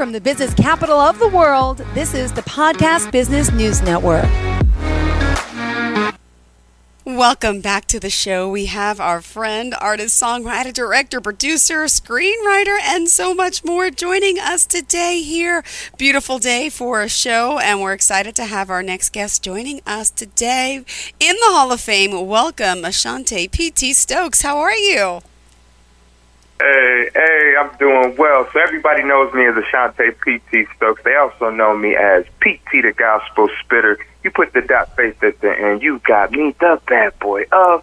from the business capital of the world, this is the Podcast Business News Network. Welcome back to the show. We have our friend, artist, songwriter, director, producer, screenwriter, and so much more joining us today here. Beautiful day for a show, and we're excited to have our next guest joining us today in the Hall of Fame. Welcome, Ashante P.T. Stokes. How are you? Hey, I'm doing well. So everybody knows me as Ashante P.T. Stokes. They also know me as P.T. the Gospel Spitter. You put the dot face at the end, you got me the bad boy of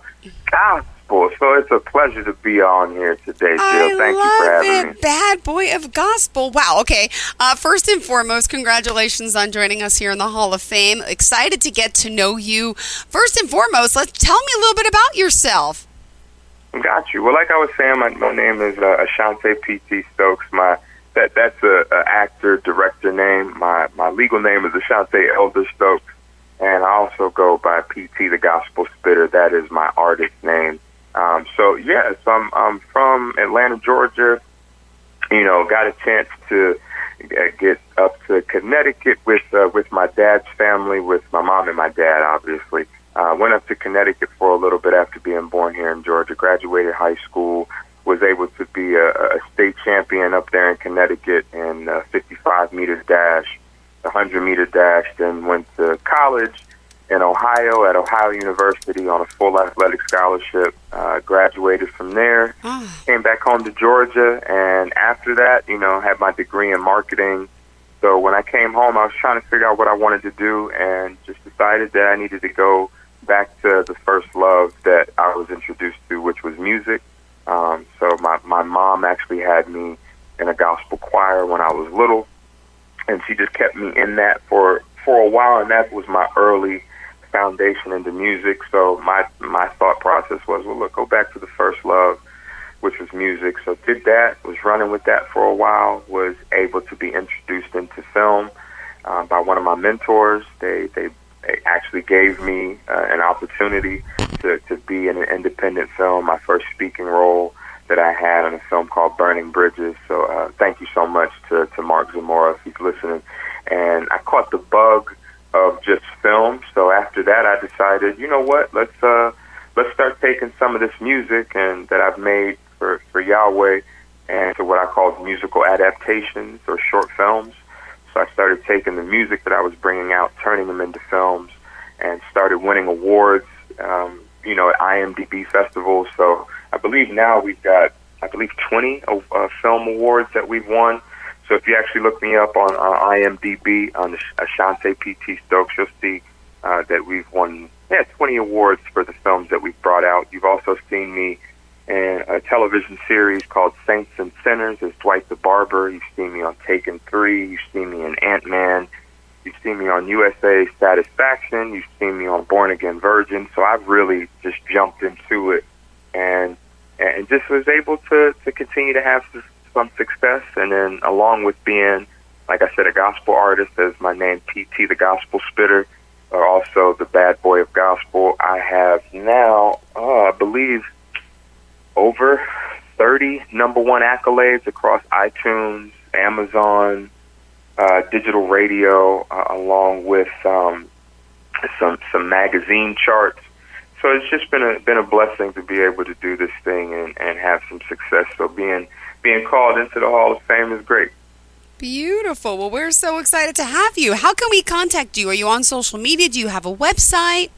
gospel. So it's a pleasure to be on here today, Jill. Thank you for having me. Bad boy of gospel. Wow, okay. First and foremost, congratulations on joining us here in the Hall of Fame. Excited to get to know you. First and foremost, tell me a little bit about yourself. Got you. Well, like I was saying, my name is Ashante P.T. Stokes. That's an actor, director name. My legal name is Ashante Elder Stokes. And I also go by P.T. the Gospel Spitter. That is my artist name. So I'm from Atlanta, Georgia. You know, got a chance to get up to Connecticut with my dad's family, with my mom and my dad, obviously. Went up to Connecticut for a little bit after being born here in Georgia. Graduated high school. Was able to be a state champion up there in Connecticut in 55-meter dash. 100-meter dash, then went to college in Ohio at Ohio University on a full athletic scholarship, graduated from there, Came back home to Georgia, and after that, you know, had my degree in marketing. So when I came home, I was trying to figure out what I wanted to do and just decided that I needed to go back to the first love that I was introduced to, which was music. So my mom actually had me in a gospel choir when I was little. And she just kept me in that for a while, and that was my early foundation into music. So my thought process was, well, look, go back to the first love, which was music. So did that, was running with that for a while, was able to be introduced into film by one of my mentors. They actually gave me an opportunity to be in an independent film, my first speaking role that I had on a film called Burning Bridges. So thank you so much to Mark Zamora if he's listening. And I caught the bug of just film. So after that, I decided, you know what, let's start taking some of this music and that I've made for Yahweh and to what I call musical adaptations or short films. So I started taking the music that I was bringing out, turning them into films, and started winning awards, at IMDb festivals. So I believe now we've got, 20 film awards that we've won. So if you actually look me up on IMDb on Ashante P.T. Stokes, you'll see that we've won 20 awards for the films that we've brought out. You've also seen me in a television series called Saints and Sinners as Dwight the Barber. You've seen me on Taken 3. You've seen me in Ant-Man. You've seen me on USA Satisfaction. You've seen me on Born Again Virgin. So I've really just jumped into it. And just was able to continue to have some success. And then along with being, like I said, a gospel artist, as my name, P.T. the Gospel Spitter, or also the bad boy of gospel, I have now, I believe, over 30 number one accolades across iTunes, Amazon, digital radio, along with some magazine charts. So it's just been a blessing to be able to do this thing and have some success. So being called into the Hall of Fame is great. Beautiful. Well, we're so excited to have you. How can we contact you? Are you on social media? Do you have a website?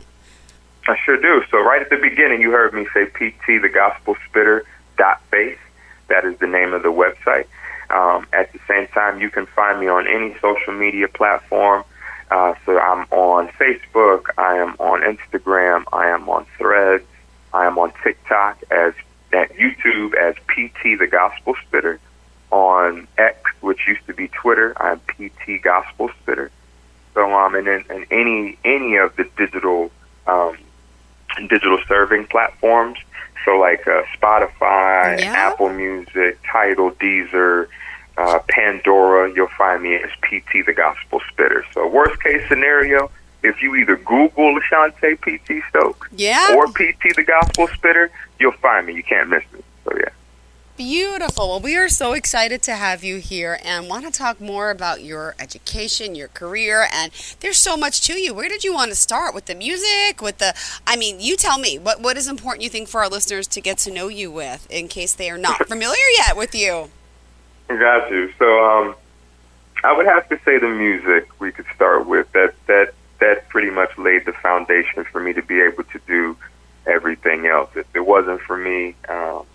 I sure do. So right at the beginning, you heard me say ptthegospelspitter.faith. That is the name of the website. At the same time, you can find me on any social media platform. So I'm on Facebook, I am on Instagram, I am on Threads, I am on TikTok, at YouTube as PT the Gospel Spitter, on X, which used to be Twitter, I'm PT Gospel Spitter. So and any of the digital serving platforms, so like Spotify, Apple Music, Tidal, Deezer, Pandora, you'll find me as P.T. the Gospel Spitter. So worst case scenario, if you either Google Ashante P.T. Stokes or P.T. the Gospel Spitter, you'll find me. You can't miss me. So yeah. Beautiful. Well, we are so excited to have you here and want to talk more about your education, your career, and there's so much to you. Where did you want to start? With the music? With the, I mean, you tell me, what is important you think for our listeners to get to know you with in case they are not familiar yet with you? Got you. So I would have to say the music we could start with. That pretty much laid the foundation for me to be able to do everything else. If it wasn't for me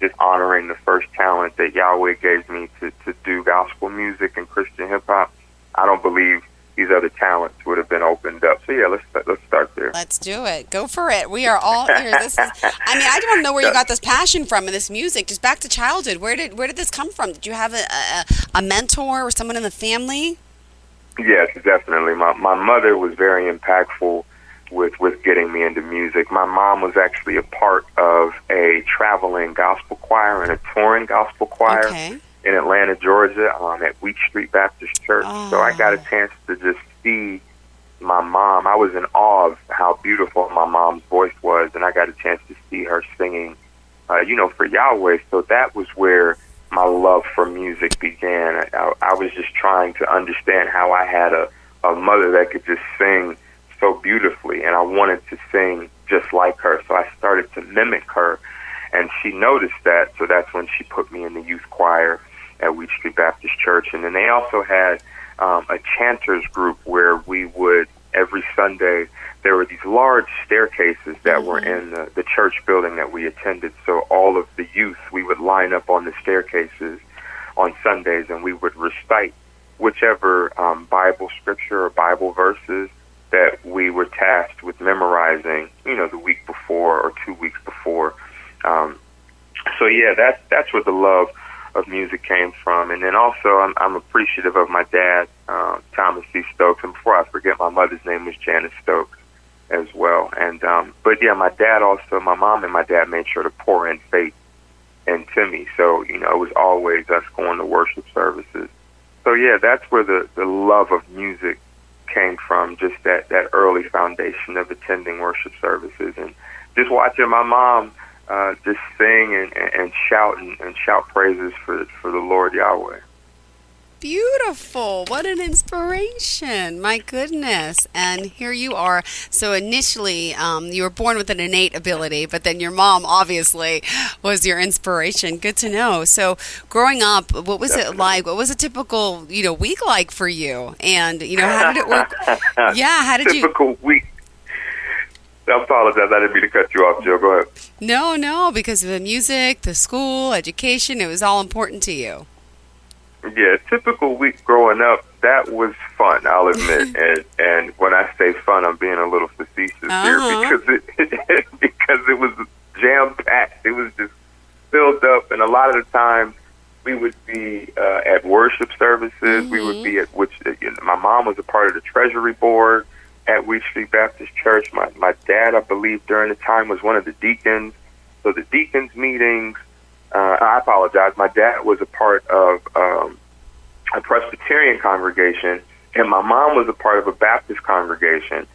just honoring the first talent that Yahweh gave me to do gospel music and Christian hip-hop, I don't believe these other talents would have been opened up. So yeah, let's start there. Let's do it. Go for it. We are all here. I mean, I don't know where you got this passion from and this music. Just back to childhood. Where did this come from? Did you have a mentor or someone in the family? Yes, definitely. My mother was very impactful with getting me into music. My mom was actually a part of a traveling gospel choir and a touring gospel choir in Atlanta, Georgia, at Wheat Street Baptist Church. Oh. So I got a chance to just see my mom. I was in awe of how beautiful my mom's voice was, and I got a chance to see her singing, for Yahweh. So that was where my love for music began. I was just trying to understand how I had a mother that could just sing so beautifully, and I wanted to sing just like her. So I started to mimic her, and she noticed that. So that's when she put me in the youth choir at Wheat Street Baptist Church. And then they also had a chanters group where we would, every Sunday, there were these large staircases that were in the church building that we attended. So all of the youth, we would line up on the staircases on Sundays, and we would recite whichever Bible scripture or Bible verses that we were tasked with memorizing, the week before or 2 weeks before. So yeah, that's where the love of music came from. And then also, I'm appreciative of my dad, Thomas C. Stokes. And before I forget, my mother's name was Janice Stokes as well. And but yeah, my dad also, my mom and my dad made sure to pour in faith into me. So it was always us going to worship services. So yeah, that's where the love of music came from, just that early foundation of attending worship services and just watching my mom just sing and shout and shout praises for the Lord Yahweh. Beautiful. What an inspiration. My goodness. And here you are. So initially, you were born with an innate ability, but then your mom obviously was your inspiration. Good to know. So growing up, what was it like? What was a typical, week like for you? And, how did it work? Yeah, how did you... Typical week. I apologize. I didn't mean to cut you off, Jill. Go ahead. No, because of the music, the school, education, it was all important to you. Yeah, typical week growing up, that was fun, I'll admit. and when I say fun, I'm being a little facetious here because it was jam-packed. It was just filled up. And a lot of the time, we would be at worship services. Mm-hmm. We would be at, my mom was a part of the treasury board at Wheat Street Baptist Church. My dad, I believe, during the time was one of the deacons. So the deacons meetings. I apologize. My dad was a part of a Presbyterian congregation, and my mom was a part of a Baptist congregation.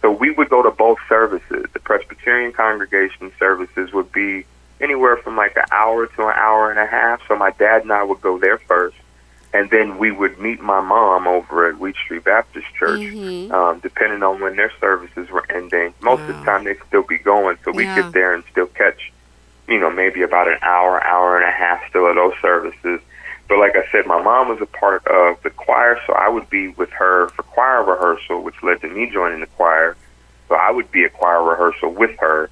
So we would go to both services. The Presbyterian congregation services would be anywhere from like an hour to an hour and a half. So my dad and I would go there first, and then we would meet my mom over at Wheat Street Baptist Church, depending on when their services were ending. Most of the time they'd still be going, so we'd get there and still catch maybe about an hour, hour and a half still at those services. But like I said, my mom was a part of the choir, so I would be with her for choir rehearsal, which led to me joining the choir. So I would be at choir rehearsal with her.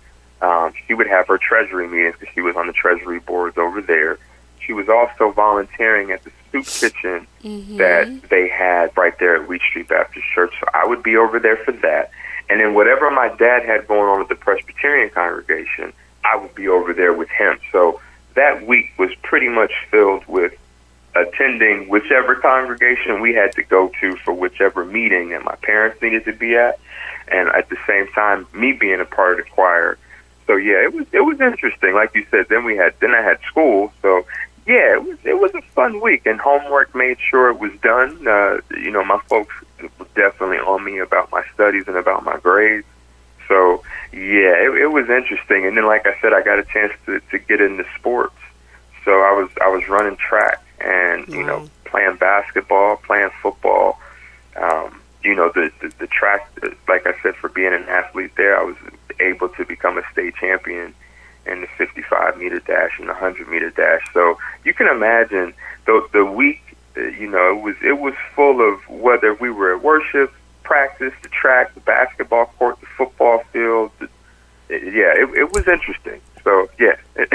She would have her treasury meetings because she was on the treasury boards over there. She was also volunteering at the soup kitchen that they had right there at Wheat Street Baptist Church. So I would be over there for that. And then whatever my dad had going on with the Presbyterian congregation, I would be over there with him. So that week was pretty much filled with attending whichever congregation we had to go to for whichever meeting that my parents needed to be at, and at the same time me being a part of the choir. So yeah, it was interesting. Like you said, then I had school. So yeah, it was a fun week, and homework made sure it was done. My folks were definitely on me about my studies and about my grades. So yeah, it was interesting. And then, like I said, I got a chance to get into sports. So I was running track and, you know, playing basketball, playing football. You know, the track, like I said, for being an athlete there, I was able to become a state champion in the 55-meter dash and the 100-meter dash. So you can imagine the week, you know, it was full of whether we were at worship, practice, the track, the basketball court, the football field. It was interesting. So, yeah, it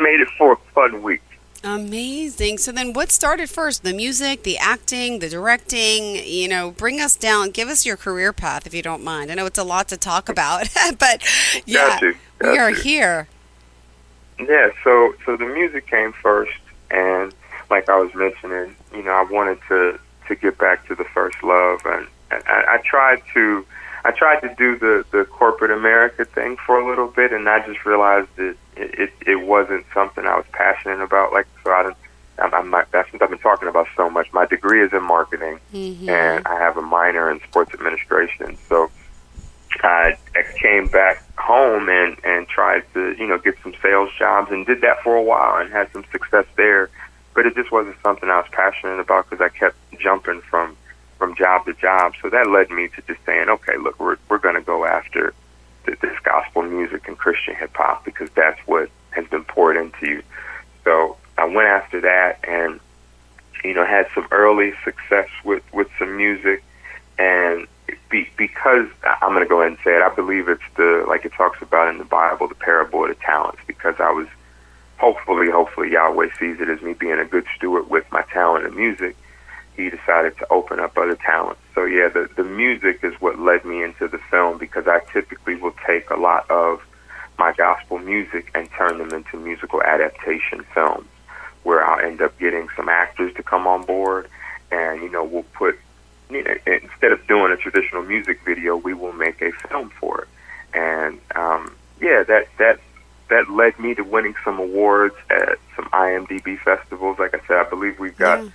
made it for a fun week. Amazing. So then what started first? The music, the acting, the directing, you know, bring us down. Give us your career path, if you don't mind. I know it's a lot to talk about, but yeah, we are here. Yeah, so the music came first. And like I was mentioning, you know, I wanted to get back to the first love. And I tried to do the corporate America thing for a little bit, and I just realized that it wasn't something I was passionate about. Like, so that's what I've been talking about so much. My degree is in marketing, and I have a minor in sports administration. So I came back home and tried to, you know, get some sales jobs and did that for a while and had some success there. But it just wasn't something I was passionate about because I kept jumping from job to job. So that led me to just saying, okay, look, we're going to go after this gospel music and Christian hip-hop because that's what has been poured into you. So I went after that and, you know, had some early success with some music. And because, I'm going to go ahead and say it, I believe it's like it talks about in the Bible, the parable of the talents, because I was, hopefully Yahweh sees it as me being a good steward with my talent in music. He decided to open up other talents. So, yeah, the music is what led me into the film because I typically will take a lot of my gospel music and turn them into musical adaptation films where I'll end up getting some actors to come on board and, you know, we'll put, you know, instead of doing a traditional music video, we will make a film for it. And, yeah, that led me to winning some awards at some IMDb festivals. Like I said, I believe we've got... Yeah.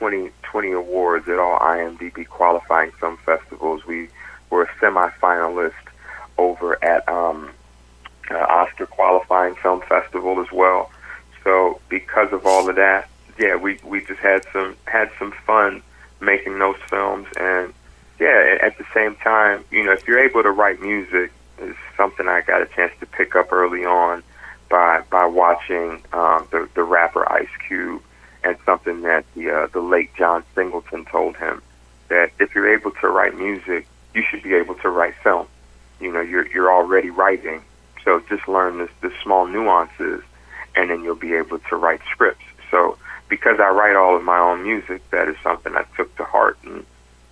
20 awards at all IMDb qualifying film festivals. We were a semifinalist over at Oscar qualifying film festival as well. So because of all of that, yeah, we just had some fun making those films. And yeah, at the same time, you know, if you're able to write music, is something I got a chance to pick up early on by watching the rapper Ice Cube. And something that the late John Singleton told him, that if you're able to write music, you should be able to write film. You know, you're already writing, so just learn the small nuances, and then you'll be able to write scripts. So because I write all of my own music, that is something I took to heart and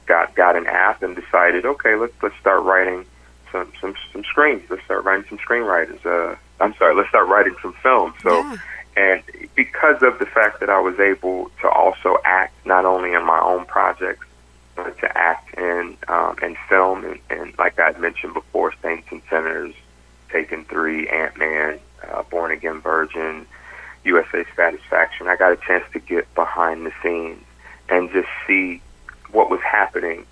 got an app and decided, okay, let's start writing some screens. Let's start writing some screenwriters. Let's start writing some films. So. Yeah. And because of the fact that I was able to also act not only in my own projects, but to act in film and like I had mentioned before, Saints and Sinners, Taken 3, Ant-Man, Born Again Virgin, USA Satisfaction, I got a chance to get behind the scenes and just see what was happening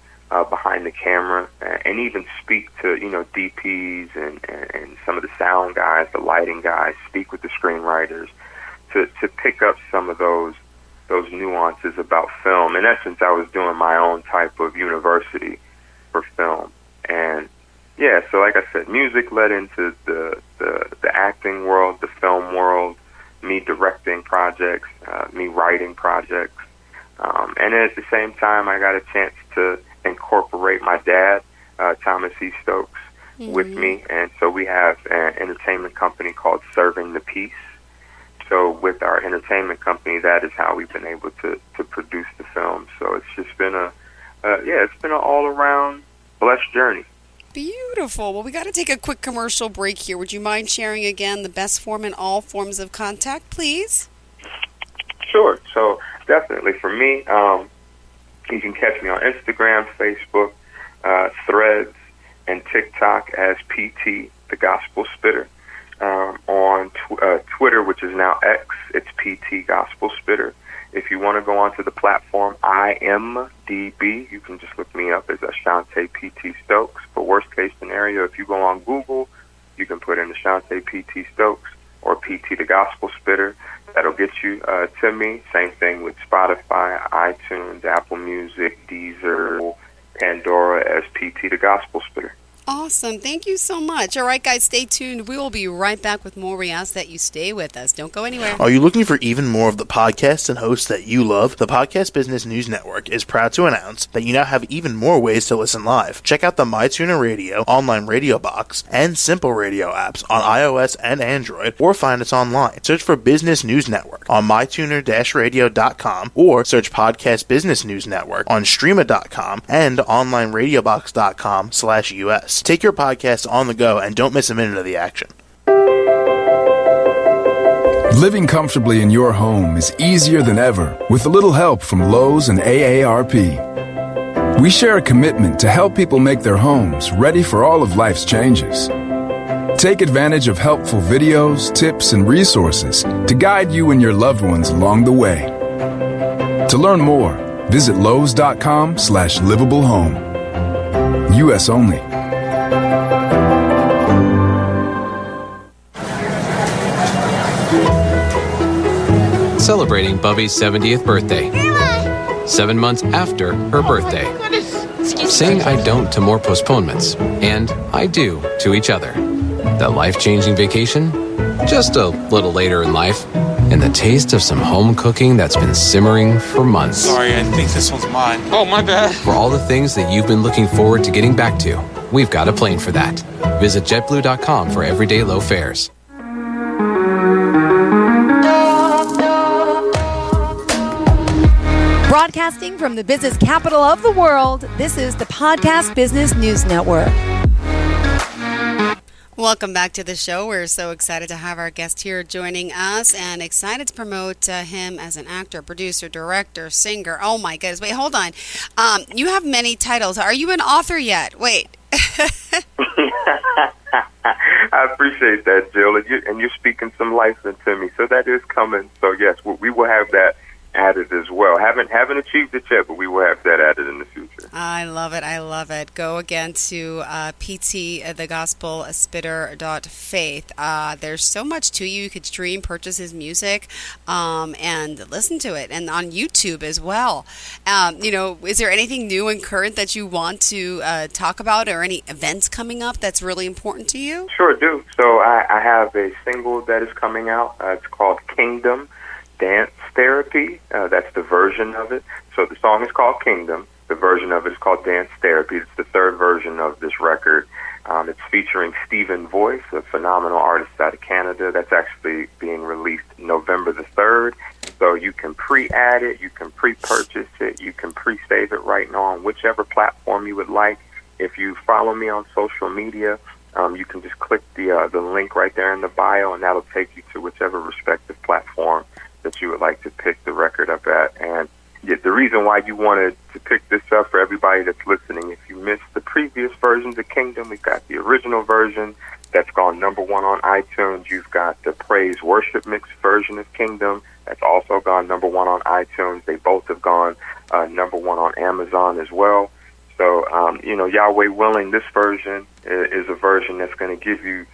behind the camera and even speak to, you know, DPs and some of the sound guys, the lighting guys, speak with the screenwriters. To pick up some of those nuances about film. In essence, I was doing my own type of university for film. And, yeah, so like I said, music led into the acting world, the film world, me directing projects, me writing projects. And at the same time, I got a chance to incorporate my dad, Thomas C. Stokes, with me. And so we have an entertainment company called Serving the Peace. So with our entertainment company, that is how we've been able to produce the film. So it's just been an all-around blessed journey. Beautiful. Well, we got to take a quick commercial break here. Would you mind sharing again the best form and all forms of contact, please? Sure. So definitely for me, you can catch me on Instagram, Facebook, Threads, and TikTok as PT, the Gospel Spitter. On Twitter, which is now X, it's PT Gospel Spitter. If you want to go onto the platform IMDb, you can just look me up as Ashante P.T. Stokes. For worst case scenario, if you go on Google, you can put in Ashante P.T. Stokes or PT the Gospel Spitter. That'll get you to me. Same thing with Spotify, iTunes, Apple Music, Deezer, Pandora as PT the Gospel Spitter. Awesome. Thank you so much. All right, guys, stay tuned. We will be right back with more. We ask that you stay with us. Don't go anywhere. Are you looking for even more of the podcasts and hosts that you love? The Podcast Business News Network is proud to announce that you now have even more ways to listen live. Check out the MyTuner Radio, Online Radio Box, and Simple Radio apps on iOS and Android, or find us online. Search for Business News Network on MyTuner-radio.com, or search Podcast Business News Network on Streama.com and OnlineRadioBox.com/US. Take your podcast on the go and don't miss a minute of the action. Living comfortably in your home is easier than ever with a little help from Lowe's and AARP. We share a commitment to help people make their homes ready for all of life's changes. Take advantage of helpful videos, tips, and resources to guide you and your loved ones along the way. To learn more, visit Lowes.com/livablehome. U.S. only. Celebrating Bubby's 70th birthday, 7 months after her birthday. Sing I Don't to more postponements, and I Do to each other. That life-changing vacation, just a little later in life, and the taste of some home cooking that's been simmering for months. Sorry, I think this one's mine. Oh, my bad. For all the things that you've been looking forward to getting back to, we've got a plane for that. Visit JetBlue.com for everyday low fares. Broadcasting from the business capital of the world, this is the Podcast Business News Network. Welcome back to the show. We're so excited to have our guest here joining us, and excited to promote him as an actor, producer, director, singer. Oh my goodness. Wait, hold on. You have many titles. Are you an author yet? Wait. I appreciate that, Jill. And you're speaking some life into me. So that is coming. So yes, we will have that added as well. Haven't achieved it yet, but we will have that added in the future. I love it. I love it. Go again to ptthegospelspitter.faith. There's so much to you. You could stream, purchase his music, and listen to it, and on YouTube as well. Is there anything new and current that you want to talk about, or any events coming up that's really important to you? Sure do. So I have a single that is coming out. It's called Kingdom Dance Therapy. That's the version of it. So the song is called Kingdom. The version of it is called Dance Therapy. It's the third version of this record. It's featuring Steven Voice, a phenomenal artist out of Canada. That's actually being released November the 3rd. So you can pre-add it, you can pre-purchase it, you can pre-save it right now on whichever platform you would like. If you follow me on social media, you can just click the link right there in the bio, and that'll take you to whichever respective platform that you would like to pick the record up at. And the reason why you wanted to pick this up, for everybody that's listening, if you missed the previous versions of Kingdom, we've got the original version that's gone #1 on iTunes. You've got the Praise Worship Mix version of Kingdom that's also gone #1 on iTunes. They both have gone #1 on Amazon as well. So, Yahweh willing, this version is a version that's going to give you,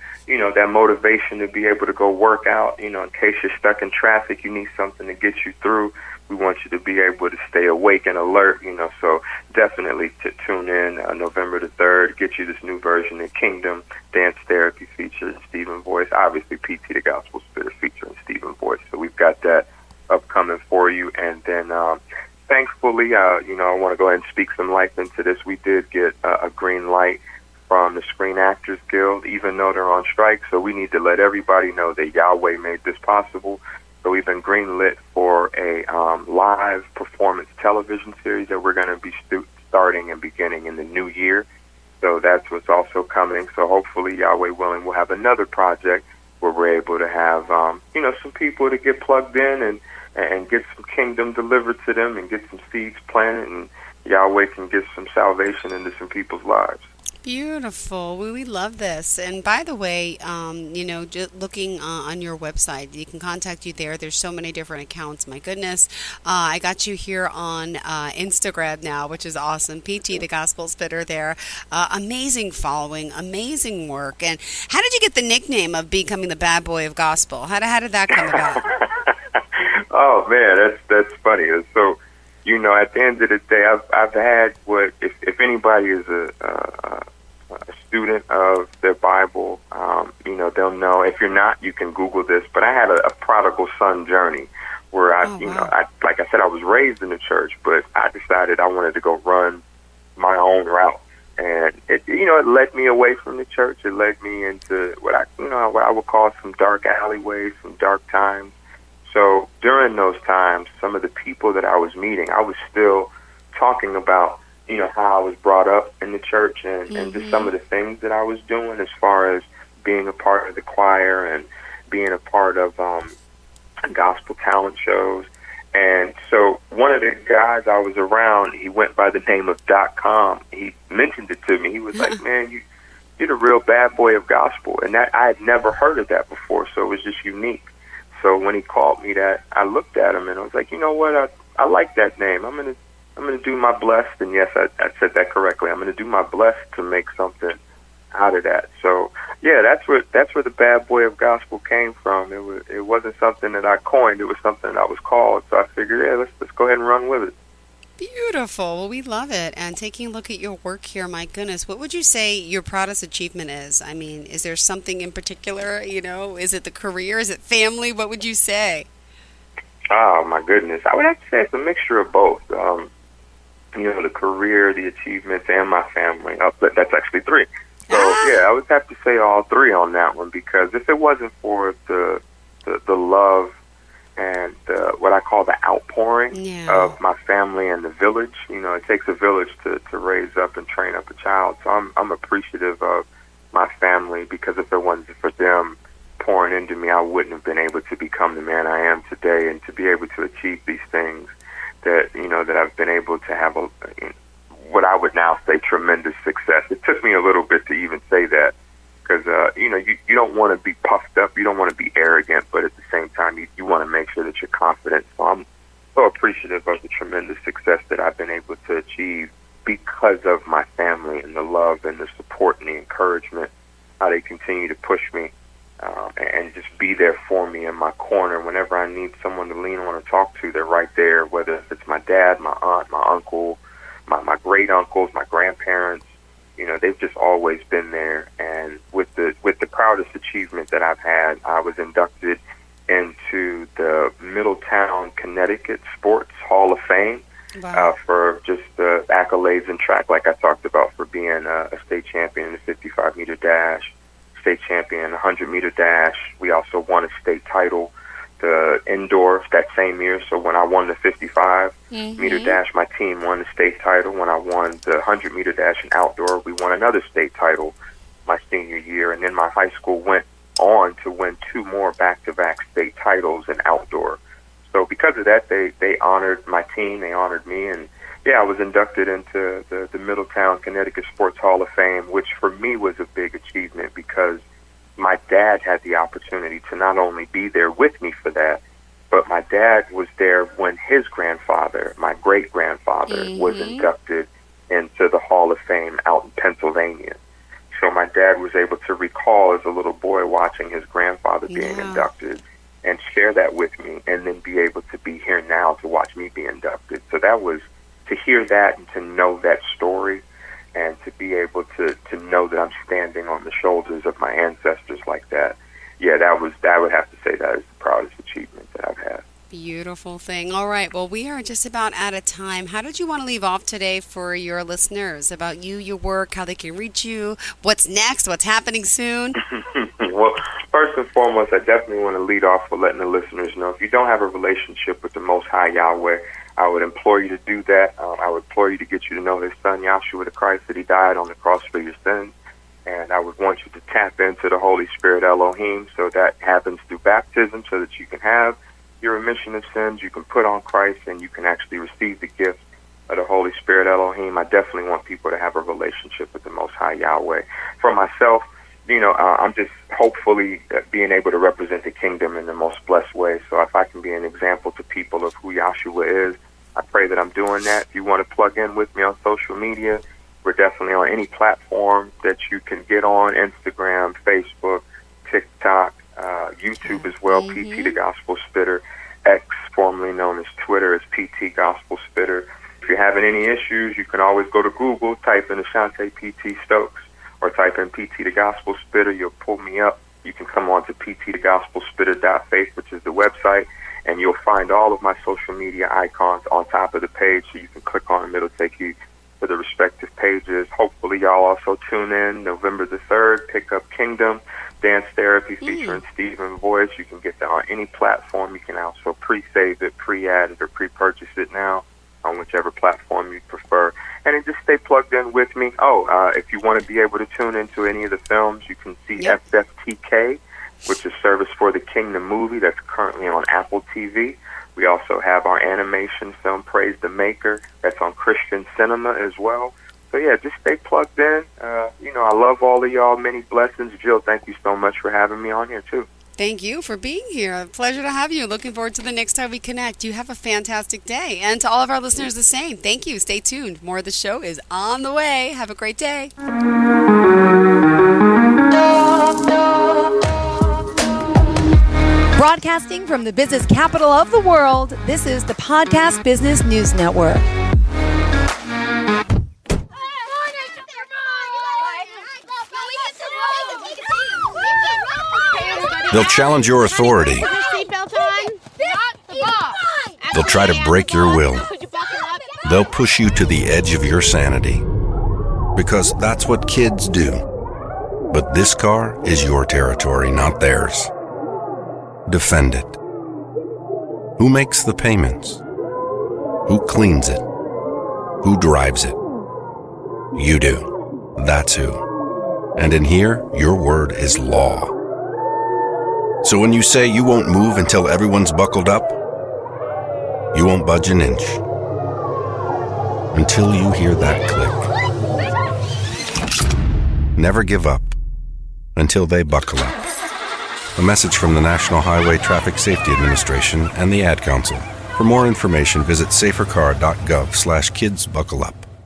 that motivation to be able to go work out. In case you're stuck in traffic, you need something to get you through. We want you to be able to stay awake and alert, so definitely to tune in November the 3rd, get you this new version of Kingdom Dance Therapy featuring Stephen Voice. Obviously, PT the Gospel Spitter featuring Stephen Voice. So we've got that upcoming for you. And then, thankfully, I want to go ahead and speak some life into this. We did get a green light from the Screen Actors Guild, even though they're on strike. So we need to let everybody know that Yahweh made this possible. So we've been greenlit for a live performance television series that we're going to be starting and beginning in the new year. So that's what's also coming. So hopefully, Yahweh willing, we'll have another project where we're able to have, some people to get plugged in and get some Kingdom delivered to them, and get some seeds planted, and Yahweh can get some salvation into some people's lives. Beautiful. We love this. And by the way, just looking on your website, you can contact you there. There's so many different accounts. My goodness. I got you here on Instagram now, which is awesome. PT, the Gospel Spitter there. Amazing following, amazing work. And how did you you get the nickname of becoming the bad boy of gospel? How did that come about? Oh, man, that's funny. So, you know, at the end of the day, I've had what, if anybody is a student of their Bible, you know, they'll know. If you're not, you can Google this. But I had a prodigal son journey where like I said, I was raised in the church, but I decided I wanted to go run my own route. And it led me away from the church. It led me into what I would call some dark alleyways, some dark times. So during those times, some of the people that I was meeting, I was still talking about, you know, how I was brought up in the church and just some of the things that I was doing as far as being a part of the choir and being a part of gospel talent shows. And so one of the guys I was around, he went by the name of .com. He mentioned it to me. He was like, man, you're the real bad boy of gospel. And that I had never heard of that before, so it was just unique. So when he called me that, I looked at him and I was like, you know what, I like that name. I'm gonna do my blessed, and yes, I said that correctly. I'm gonna do my blessed to make something out of that. So yeah, that's where the bad boy of gospel came from. It wasn't something that I coined. It was something that I was called. So I figured, yeah, let's go ahead and run with it. Beautiful. Well, we love it. And taking a look at your work here, my goodness, what would you say your proudest achievement is? I mean, is there something in particular? You know, is it the career? Is it family? What would you say? Oh my goodness, I would have to say it's a mixture of both. You know, the career, the achievements, and my family. That's actually three. So, yeah, I would have to say all three on that one, because if it wasn't for the love and what I call the outpouring of my family and the village, you know, it takes a village to raise up and train up a child. So I'm appreciative of my family, because if it wasn't for them pouring into me, I wouldn't have been able to become the man I am today and to be able to achieve these things that, you know, that I've been able to have what I would now say tremendous success. It took me a little bit to even say that, because, you know, you don't want to be puffed up. You don't want to be arrogant, but at the same time, you want to make sure that you're confident. So I'm so appreciative of the tremendous success that I've been able to achieve because of my family and the love and the support and the encouragement, how they continue to push me and just be there for me in my corner. Whenever I need someone to lean on and talk to, they're right there, whether it's my dad, my aunt, my uncle, my great uncles, my grandparents. You know, they've just always been there. And with the proudest achievement that I've had, I was inducted into the Middletown Connecticut Sports Hall of Fame. Wow. For just the accolades in track, like I talked about, for being a state champion in the 55-meter dash, state champion in the 100-meter dash. We also won a state title, the indoor, that same year. So when I won the 55-meter dash, my team won the state title. When I won the 100-meter dash and outdoor, we won another state title my senior year. And then my high school went on to win two more back-to-back state titles in outdoor. So because of that, they honored my team, they honored me, and yeah, I was inducted into the Middletown Connecticut Sports Hall of Fame, which for me was a big achievement, because my dad had the opportunity to not only be there with me for that, but my dad was there when his grandfather, my great-grandfather, was inducted into the Hall of Fame out in Pennsylvania. So my dad was able to recall as a little boy watching his grandfather being inducted and share that with me, and then be able to be here now to watch me be inducted. So that was, to hear that and to know that story, and to be able to know that I'm standing on the shoulders of my ancestors like that, yeah, I would have to say that is the proudest achievement that I've had. Beautiful thing. All right, well, we are just about out of time. How did you want to leave off today for your listeners about you, your work, how they can reach you, what's next, what's happening soon? Well, first and foremost, I definitely want to lead off with letting the listeners know, if you don't have a relationship with the Most High Yahweh, I would implore you to do that. I would implore you to get you to know his son, Yahshua the Christ, that he died on the cross for your sins. And I would want you to tap into the Holy Spirit, Elohim, so that happens through baptism, so that you can have your remission of sins, you can put on Christ, and you can actually receive the gift of the Holy Spirit, Elohim. I definitely want people to have a relationship with the Most High Yahweh. For myself, you know, I'm just hopefully being able to represent the kingdom in the most blessed way. So if I can be an example to people of who Yahshua is, I pray that I'm doing that. If you want to plug in with me on social media, we're definitely on any platform that you can get on, Instagram, Facebook, well. Mm-hmm. PT the Gospel Spitter, X, formerly known as Twitter, is PT Gospel Spitter. If you're having any issues, you can always go to Google, type in Ashante P.T. Stokes, or type in PT the Gospel Spitter. You'll pull me up. You can come on to ptthegospelspitter.faith, which is the website, and you'll find all of my social media icons on top of the page, so you can click on them. It'll take you to the respective pages. Hopefully, y'all also tune in November the 3rd, pick up Kingdom Dance Therapy featuring Steven Voice. You can get that on any platform. You can also pre-save it, pre-add it, or pre-purchase it now on whichever platform you prefer. And then just stay plugged in with me. If you want to be able to tune into any of the films, you can see FFTK, which is Service for the Kingdom movie that's currently on Apple TV. We also have our animation film, Praise the Maker, that's on Christian Cinema as well. So, yeah, just stay plugged in. I love all of y'all. Many blessings. Jill, thank you so much for having me on here, too. Thank you for being here. A pleasure to have you. Looking forward to the next time we connect. You have a fantastic day. And to all of our listeners, the same. Thank you. Stay tuned. More of the show is on the way. Have a great day. Broadcasting from the business capital of the world, this is the Podcast Business News Network. They'll challenge your authority. They'll try to break your will. They'll push you to the edge of your sanity. Because that's what kids do. But this car is your territory, not theirs. Defend it. Who makes the payments? Who cleans it? Who drives it? You do. That's who. And in here, your word is law. So when you say you won't move until everyone's buckled up, you won't budge an inch. Until you hear that click. Never give up until they buckle up. A message from the National Highway Traffic Safety Administration and the Ad Council. For more information, visit safercar.gov/kidsbuckleup.